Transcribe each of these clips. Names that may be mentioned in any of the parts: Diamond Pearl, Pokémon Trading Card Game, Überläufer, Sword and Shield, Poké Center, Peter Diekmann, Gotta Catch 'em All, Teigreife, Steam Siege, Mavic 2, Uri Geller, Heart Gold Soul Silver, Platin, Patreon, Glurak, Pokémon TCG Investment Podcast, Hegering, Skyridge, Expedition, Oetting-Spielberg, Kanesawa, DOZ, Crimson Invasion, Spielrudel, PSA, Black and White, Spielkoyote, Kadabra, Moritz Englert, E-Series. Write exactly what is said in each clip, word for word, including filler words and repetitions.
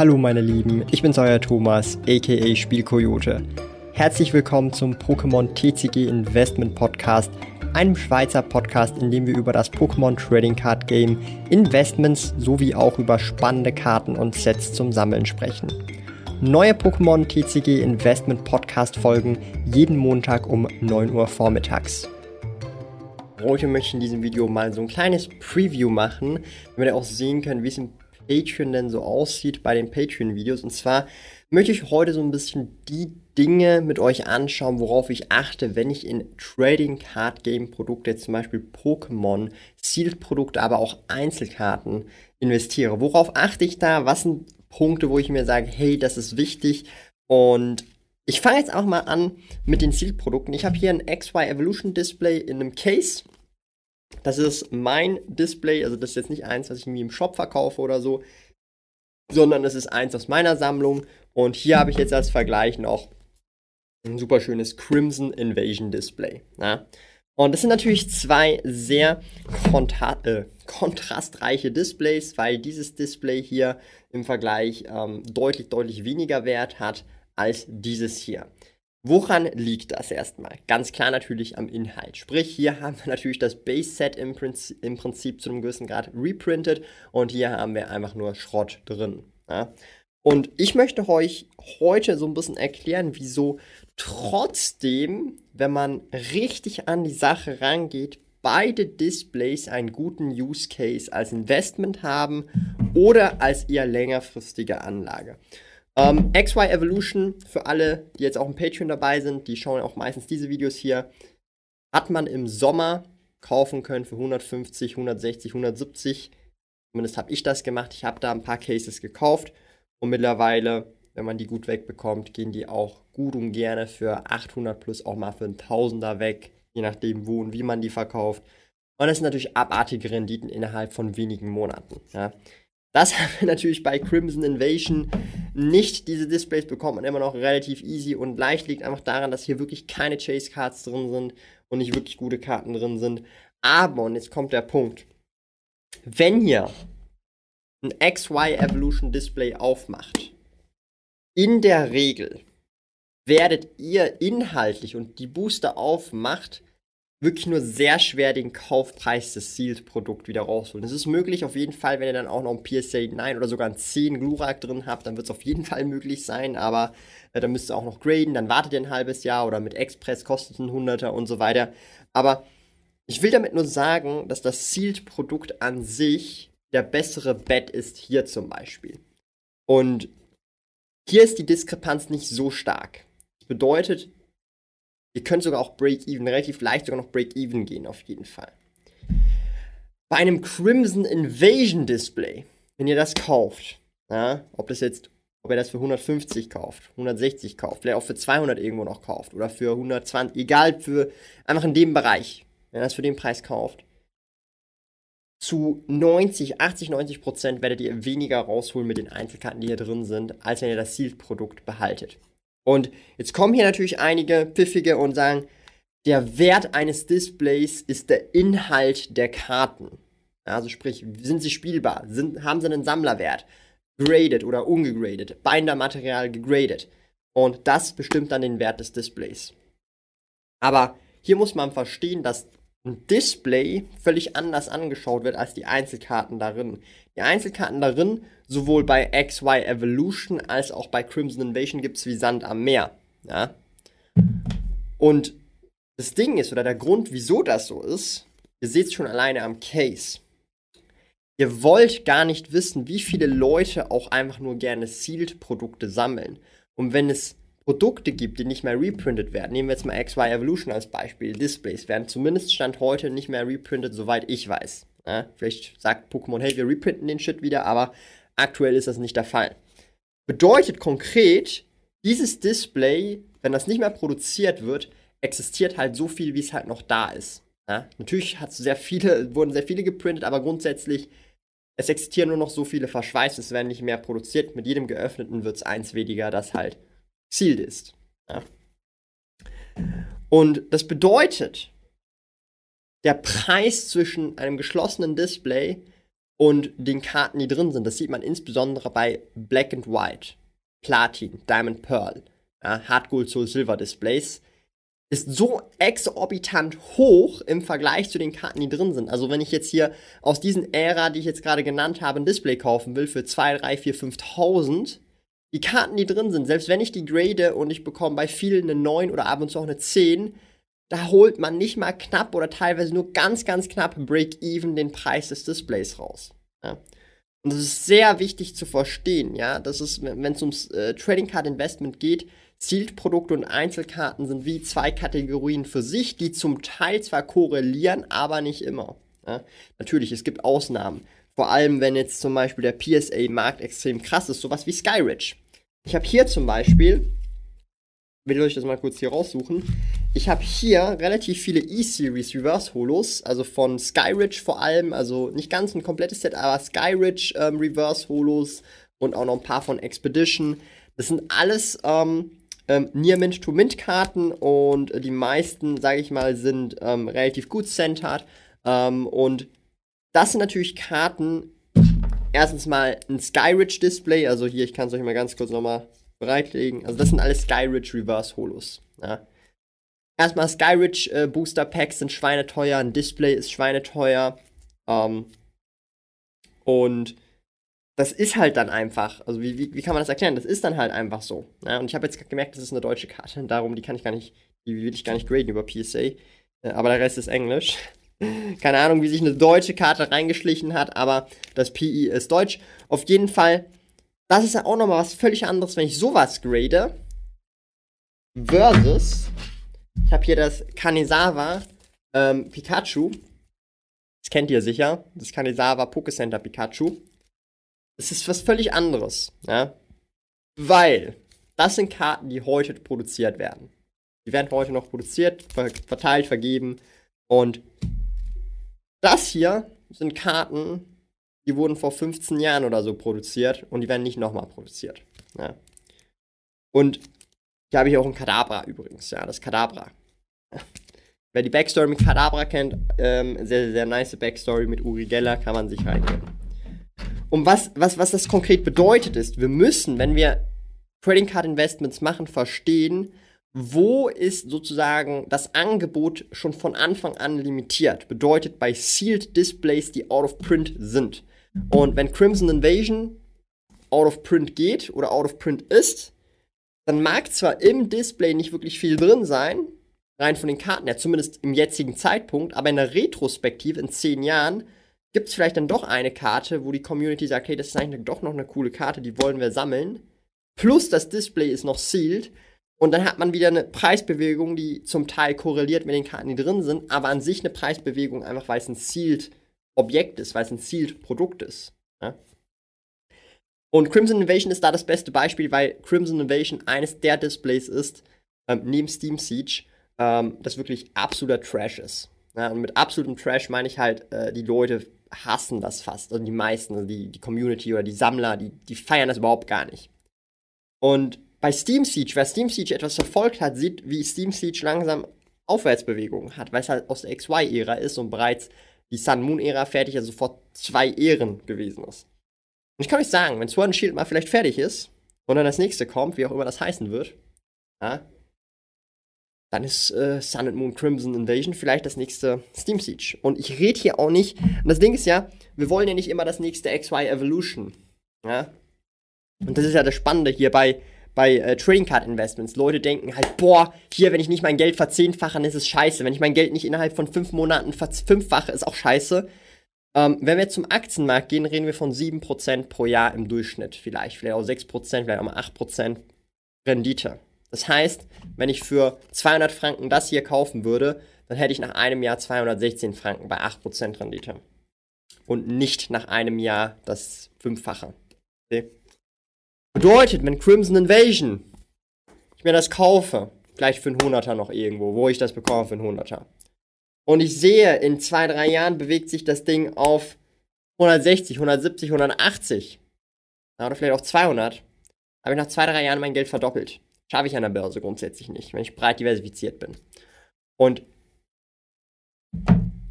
Hallo meine Lieben, ich bin's euer Thomas, aka Spielkoyote. Herzlich willkommen zum Pokémon T C G Investment Podcast, einem Schweizer Podcast, in dem wir über das Pokémon Trading Card Game, Investments sowie auch über spannende Karten und Sets zum Sammeln sprechen. Neue Pokémon T C G Investment Podcast Folgen jeden Montag um neun Uhr vormittags. Heute möchte ich in diesem Video mal so ein kleines Preview machen, damit ihr auch sehen könnt, wie es im Patreon denn so aussieht bei den Patreon-Videos. Und zwar möchte ich heute so ein bisschen die Dinge mit euch anschauen, worauf ich achte, wenn ich in Trading Card Game Produkte, zum Beispiel Pokémon, Sealed Produkte, aber auch Einzelkarten investiere. Worauf achte ich da? Was sind Punkte, wo ich mir sage, hey, das ist wichtig? Und ich fange jetzt auch mal an mit den Sealed Produkten. Ich habe hier ein X Y Evolution Display in einem Case. Das ist mein Display, also das ist jetzt nicht eins, was ich irgendwie im Shop verkaufe oder so, sondern das ist eins aus meiner Sammlung. Und hier habe ich jetzt als Vergleich noch ein super schönes Crimson Invasion Display. Ja. Und das sind natürlich zwei sehr kontra- äh, kontrastreiche Displays, weil dieses Display hier im Vergleich ähm, deutlich, deutlich weniger Wert hat als dieses hier. Woran liegt das erstmal? Ganz klar natürlich am Inhalt. Sprich, hier haben wir natürlich das Base-Set im Prinzip, im Prinzip zu einem gewissen Grad reprintet und hier haben wir einfach nur Schrott drin. Ja? Und ich möchte euch heute so ein bisschen erklären, wieso trotzdem, wenn man richtig an die Sache rangeht, beide Displays einen guten Use Case als Investment haben oder als eher längerfristige Anlage. Um, X Y Evolution, für alle, die jetzt auch im Patreon dabei sind, die schauen auch meistens diese Videos hier, hat man im Sommer kaufen können für hundertfünfzig, hundertsechzig, hundertsiebzig. Zumindest habe ich das gemacht. Ich habe da ein paar Cases gekauft und mittlerweile, wenn man die gut wegbekommt, gehen die auch gut und gerne für achthundert plus auch mal für einen Tausender weg, je nachdem wo und wie man die verkauft. Und das sind natürlich abartige Renditen innerhalb von wenigen Monaten. Ja. Das haben wir natürlich bei Crimson Invasion nicht. Diese Displays bekommt man immer noch relativ easy und leicht. Liegt einfach daran, dass hier wirklich keine Chase Cards drin sind und nicht wirklich gute Karten drin sind. Aber, und jetzt kommt der Punkt, wenn ihr ein X Y Evolution Display aufmacht, in der Regel werdet ihr inhaltlich und die Booster aufmacht, wirklich nur sehr schwer den Kaufpreis des Sealed-Produkts wieder rausholen. Das ist möglich auf jeden Fall, wenn ihr dann auch noch ein P S A neun oder sogar ein zehn Glurak drin habt, dann wird es auf jeden Fall möglich sein, aber äh, dann müsst ihr auch noch graden, dann wartet ihr ein halbes Jahr oder mit Express kostet ein Hunderter und so weiter. Aber ich will damit nur sagen, dass das Sealed-Produkt an sich der bessere Bet ist hier zum Beispiel. Und hier ist die Diskrepanz nicht so stark. Das bedeutet, ihr könnt sogar auch Break-Even, relativ leicht sogar noch Break-Even gehen, auf jeden Fall. Bei einem Crimson Invasion Display, wenn ihr das kauft, ja, ob das jetzt, ob ihr das für hundertfünfzig kauft, hundertsechzig kauft, vielleicht auch für zweihundert irgendwo noch kauft oder für hundertzwanzig, egal, für einfach in dem Bereich, wenn ihr das für den Preis kauft, zu neunzig, achtzig, neunzig Prozent werdet ihr weniger rausholen mit den Einzelkarten, die hier drin sind, als wenn ihr das Sealed-Produkt behaltet. Und jetzt kommen hier natürlich einige Pfiffige und sagen, der Wert eines Displays ist der Inhalt der Karten. Also sprich, sind sie spielbar? Sind, haben sie einen Sammlerwert? Graded oder ungegradet? Bindermaterial gegradet. Und das bestimmt dann den Wert des Displays. Aber hier muss man verstehen, dass ein Display völlig anders angeschaut wird als die Einzelkarten darin. Die Einzelkarten darin, sowohl bei X Y Evolution als auch bei Crimson Invasion, gibt es wie Sand am Meer. Ja? Und das Ding ist, oder der Grund, wieso das so ist, ihr seht es schon alleine am Case. Ihr wollt gar nicht wissen, wie viele Leute auch einfach nur gerne Sealed-Produkte sammeln. Und wenn es Produkte gibt, die nicht mehr reprintet werden. Nehmen wir jetzt mal X Y Evolution als Beispiel. Displays werden zumindest Stand heute nicht mehr reprintet, soweit ich weiß. Ja, vielleicht sagt Pokémon, hey, wir reprinten den Shit wieder, aber aktuell ist das nicht der Fall. Bedeutet konkret, dieses Display, wenn das nicht mehr produziert wird, existiert halt so viel, wie es halt noch da ist. Ja, natürlich hat sehr viele, wurden sehr viele geprintet, aber grundsätzlich, es existieren nur noch so viele verschweißt, es werden nicht mehr produziert. Mit jedem geöffneten wird es eins weniger, das halt sealed ist. Ja. Und das bedeutet, der Preis zwischen einem geschlossenen Display und den Karten, die drin sind. Das sieht man insbesondere bei Black and White, Platin, Diamond Pearl, ja, Heart Gold Soul Silver Displays. Ist so exorbitant hoch im Vergleich zu den Karten, die drin sind. Also wenn ich jetzt hier aus diesen Ära, die ich jetzt gerade genannt habe, ein Display kaufen will für zwei, drei, vier, fünftausend, die Karten, die drin sind, selbst wenn ich die grade und ich bekomme bei vielen eine neun oder ab und zu auch eine zehn, da holt man nicht mal knapp oder teilweise nur ganz, ganz knapp Break-Even den Preis des Displays raus. Ja. Und das ist sehr wichtig zu verstehen, ja, das ist, wenn es ums äh, Trading Card Investment geht, Zielprodukte und Einzelkarten sind wie zwei Kategorien für sich, die zum Teil zwar korrelieren, aber nicht immer. Ja? Natürlich, es gibt Ausnahmen. Vor allem, wenn jetzt zum Beispiel der P S A-Markt extrem krass ist, sowas wie Skyridge. Ich habe hier zum Beispiel, will euch das mal kurz hier raussuchen, ich habe hier relativ viele E-Series Reverse Holos, also von Skyridge vor allem, also nicht ganz ein komplettes Set, aber Skyridge ähm, Reverse Holos und auch noch ein paar von Expedition. Das sind alles ähm, Ähm, Near Mint-to-Mint-Karten und die meisten, sage ich mal, sind ähm, relativ gut centered. Ähm, und das sind natürlich Karten, erstens mal ein Skyridge-Display, also hier, ich kann es euch mal ganz kurz nochmal bereitlegen. Also das sind alles Skyridge-Reverse-Holos. Ja. Erstmal Skyridge-Booster-Packs äh, sind schweineteuer, ein Display ist schweineteuer. Ähm, und das ist halt dann einfach, also wie, wie, wie kann man das erklären? Das ist dann halt einfach so. Ja, und ich habe jetzt gemerkt, das ist eine deutsche Karte, darum, die kann ich gar nicht, die will ich gar nicht graden über P S A, aber der Rest ist Englisch. Keine Ahnung, wie sich eine deutsche Karte reingeschlichen hat, aber das P I ist deutsch. Auf jeden Fall, das ist ja auch nochmal was völlig anderes, wenn ich sowas grade, versus, ich habe hier das Kanesawa ähm, Pikachu, das kennt ihr sicher, das Kanesawa Poké Center Pikachu. Es ist was völlig anderes, ja? Weil das sind Karten, die heute produziert werden. Die werden heute noch produziert, ver- verteilt, vergeben. Und das hier sind Karten, die wurden vor fünfzehn Jahren oder so produziert und die werden nicht nochmal produziert. Ja? Und hier habe ich auch ein Kadabra übrigens, ja, das Kadabra. Ja. Wer die Backstory mit Kadabra kennt, ähm, sehr, sehr, sehr nice Backstory mit Uri Geller, kann man sich reingeben. Und was, was, was das konkret bedeutet ist, wir müssen, wenn wir Trading Card Investments machen, verstehen, wo ist sozusagen das Angebot schon von Anfang an limitiert. Bedeutet bei Sealed Displays, die out of print sind. Und wenn Crimson Invasion out of print geht oder out of print ist, dann mag zwar im Display nicht wirklich viel drin sein, rein von den Karten her, zumindest im jetzigen Zeitpunkt, aber in der Retrospektive in zehn Jahren, gibt es vielleicht dann doch eine Karte, wo die Community sagt, hey, das ist eigentlich doch noch eine coole Karte, die wollen wir sammeln. Plus das Display ist noch sealed. Und dann hat man wieder eine Preisbewegung, die zum Teil korreliert mit den Karten, die drin sind, aber an sich eine Preisbewegung, einfach weil es ein sealed Objekt ist, weil es ein sealed Produkt ist. Ja? Und Crimson Invasion ist da das beste Beispiel, weil Crimson Invasion eines der Displays ist, ähm, neben Steam Siege, ähm, das wirklich absoluter Trash ist. Ja, und mit absolutem Trash meine ich halt, äh, die Leute hassen das fast, also die meisten, also die, die Community oder die Sammler, die, die feiern das überhaupt gar nicht. Und bei Steam Siege, wer Steam Siege etwas verfolgt hat, sieht, wie Steam Siege langsam Aufwärtsbewegungen hat, weil es halt aus der X Y-Ära ist und bereits die Sun Moon Ära fertig, also vor zwei Ehren gewesen ist. Und ich kann euch sagen, wenn Sword and Shield mal vielleicht fertig ist und dann das nächste kommt, wie auch immer das heißen wird, ja, dann ist äh, Sun and Moon Crimson Invasion vielleicht das nächste Steam Siege. Und ich rede hier auch nicht, und das Ding ist ja, wir wollen ja nicht immer das nächste X Y Evolution. Ja? Und das ist ja das Spannende hier bei, bei äh, Trading Card Investments. Leute denken halt, boah, hier, wenn ich nicht mein Geld verzehnfache, dann ist es scheiße. Wenn ich mein Geld nicht innerhalb von fünf Monaten verfünffache, ist auch scheiße. Ähm, wenn wir zum Aktienmarkt gehen, reden wir von sieben Prozent pro Jahr im Durchschnitt vielleicht. Vielleicht auch sechs Prozent, vielleicht auch mal acht Prozent Rendite. Das heißt, wenn ich für zweihundert Franken das hier kaufen würde, dann hätte ich nach einem Jahr zweihundertsechzehn Franken bei acht Prozent Rendite. Und nicht nach einem Jahr das Fünffache. Okay. Bedeutet, wenn Crimson Invasion, ich mir das kaufe, vielleicht für einen Hunderter noch irgendwo, wo ich das bekomme für einen Hunderter. Und ich sehe, in zwei, drei Jahren bewegt sich das Ding auf hundertsechzig, hundertsiebzig, hundertachtzig. Oder vielleicht auch zweihundert. Habe ich nach zwei, drei Jahren mein Geld verdoppelt. Schaffe ich an der Börse grundsätzlich nicht, wenn ich breit diversifiziert bin. Und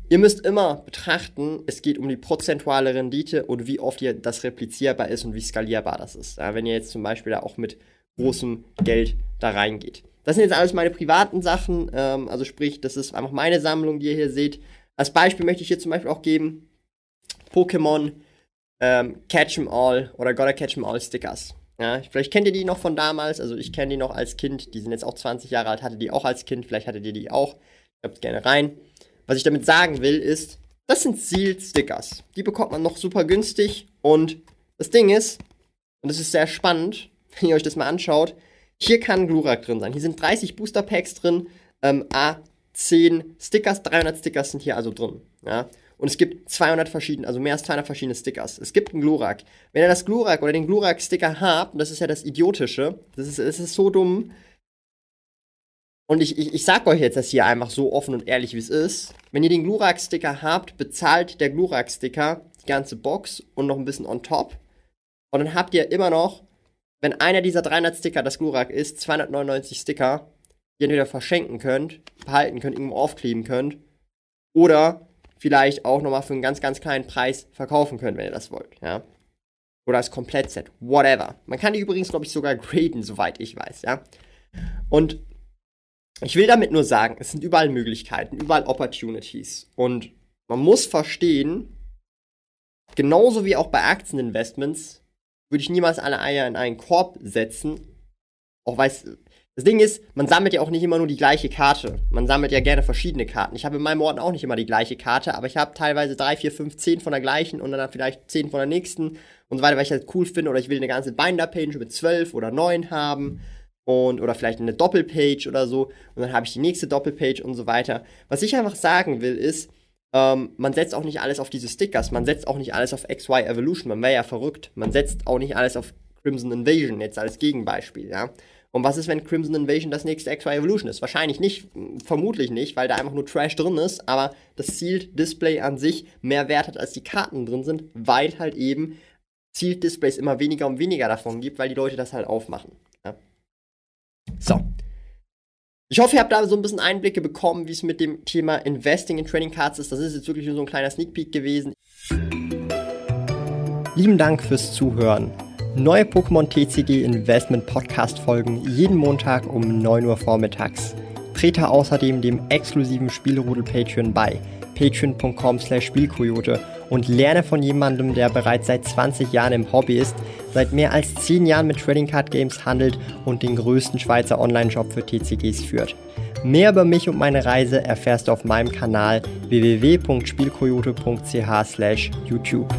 Ihr müsst immer betrachten, es geht um die prozentuale Rendite und wie oft ihr das replizierbar ist und wie skalierbar das ist. Ja, wenn ihr jetzt zum Beispiel da auch mit großem Geld da reingeht. Das sind jetzt alles meine privaten Sachen, ähm, also sprich, das ist einfach meine Sammlung, die ihr hier seht. Als Beispiel möchte ich hier zum Beispiel auch geben, Pokémon ähm, Catch 'em All oder Gotta Catch 'em All Stickers. Ja, vielleicht kennt ihr die noch von damals, also ich kenne die noch als Kind, die sind jetzt auch zwanzig Jahre alt, hatte die auch als Kind, vielleicht hattet ihr die auch, schreibt gerne rein. Was ich damit sagen will ist, das sind Sealed Stickers, die bekommt man noch super günstig und das Ding ist, und das ist sehr spannend, wenn ihr euch das mal anschaut, hier kann Glurak drin sein, hier sind dreißig Booster Packs drin, ähm, A zehn Stickers, dreihundert Stickers sind hier also drin, ja. Und es gibt zweihundert verschiedene, also mehr als zweihundert verschiedene Stickers. Es gibt einen Glurak. Wenn ihr das Glurak oder den Glurak-Sticker habt, und das ist ja das Idiotische, das ist, das ist so dumm. Und ich, ich, ich sag euch jetzt das hier einfach so offen und ehrlich, wie es ist. Wenn ihr den Glurak-Sticker habt, bezahlt der Glurak-Sticker die ganze Box und noch ein bisschen on top. Und dann habt ihr immer noch, wenn einer dieser dreihundert Sticker das Glurak ist, zweihundertneunundneunzig Sticker, die ihr entweder verschenken könnt, behalten könnt, irgendwo aufkleben könnt, oder vielleicht auch nochmal für einen ganz, ganz kleinen Preis verkaufen können, wenn ihr das wollt, ja. Oder als Komplettset, whatever. Man kann die übrigens, glaube ich, sogar graden, soweit ich weiß, ja. Und ich will damit nur sagen, es sind überall Möglichkeiten, überall Opportunities. Und man muss verstehen, genauso wie auch bei Aktieninvestments, würde ich niemals alle Eier in einen Korb setzen. Auch weil es... Das Ding ist, man sammelt ja auch nicht immer nur die gleiche Karte. Man sammelt ja gerne verschiedene Karten. Ich habe in meinem Orden auch nicht immer die gleiche Karte, aber ich habe teilweise drei, vier, fünf, zehn von der gleichen und dann vielleicht zehn von der nächsten und so weiter, weil ich das cool finde oder ich will eine ganze Binder-Page mit zwölf oder neun haben und oder vielleicht eine Doppelpage oder so und dann habe ich die nächste Doppelpage und so weiter. Was ich einfach sagen will ist, ähm, man setzt auch nicht alles auf diese Stickers, man setzt auch nicht alles auf X Y Evolution, man wäre ja verrückt. Man setzt auch nicht alles auf Crimson Invasion jetzt als Gegenbeispiel, ja. Und was ist, wenn Crimson Invasion das nächste X Y Evolution ist? Wahrscheinlich nicht, vermutlich nicht, weil da einfach nur Trash drin ist, aber das Sealed Display an sich mehr Wert hat, als die Karten drin sind, weil halt eben Sealed Displays immer weniger und weniger davon gibt, weil die Leute das halt aufmachen. Ja. So. Ich hoffe, ihr habt da so ein bisschen Einblicke bekommen, wie es mit dem Thema Investing in Trading Cards ist. Das ist jetzt wirklich nur so ein kleiner Sneak Peek gewesen. Lieben Dank fürs Zuhören. Neue Pokémon T C G Investment Podcast folgen jeden Montag um neun Uhr vormittags. Trete außerdem dem exklusiven Spielrudel Patreon bei, patreon.com slash Spielkoyote und lerne von jemandem, der bereits seit zwanzig Jahren im Hobby ist, seit mehr als zehn Jahren mit Trading Card Games handelt und den größten Schweizer Online-Shop für T C Gs führt. Mehr über mich und meine Reise erfährst du auf meinem Kanal w w w punkt spielkoyote punkt c h slash YouTube.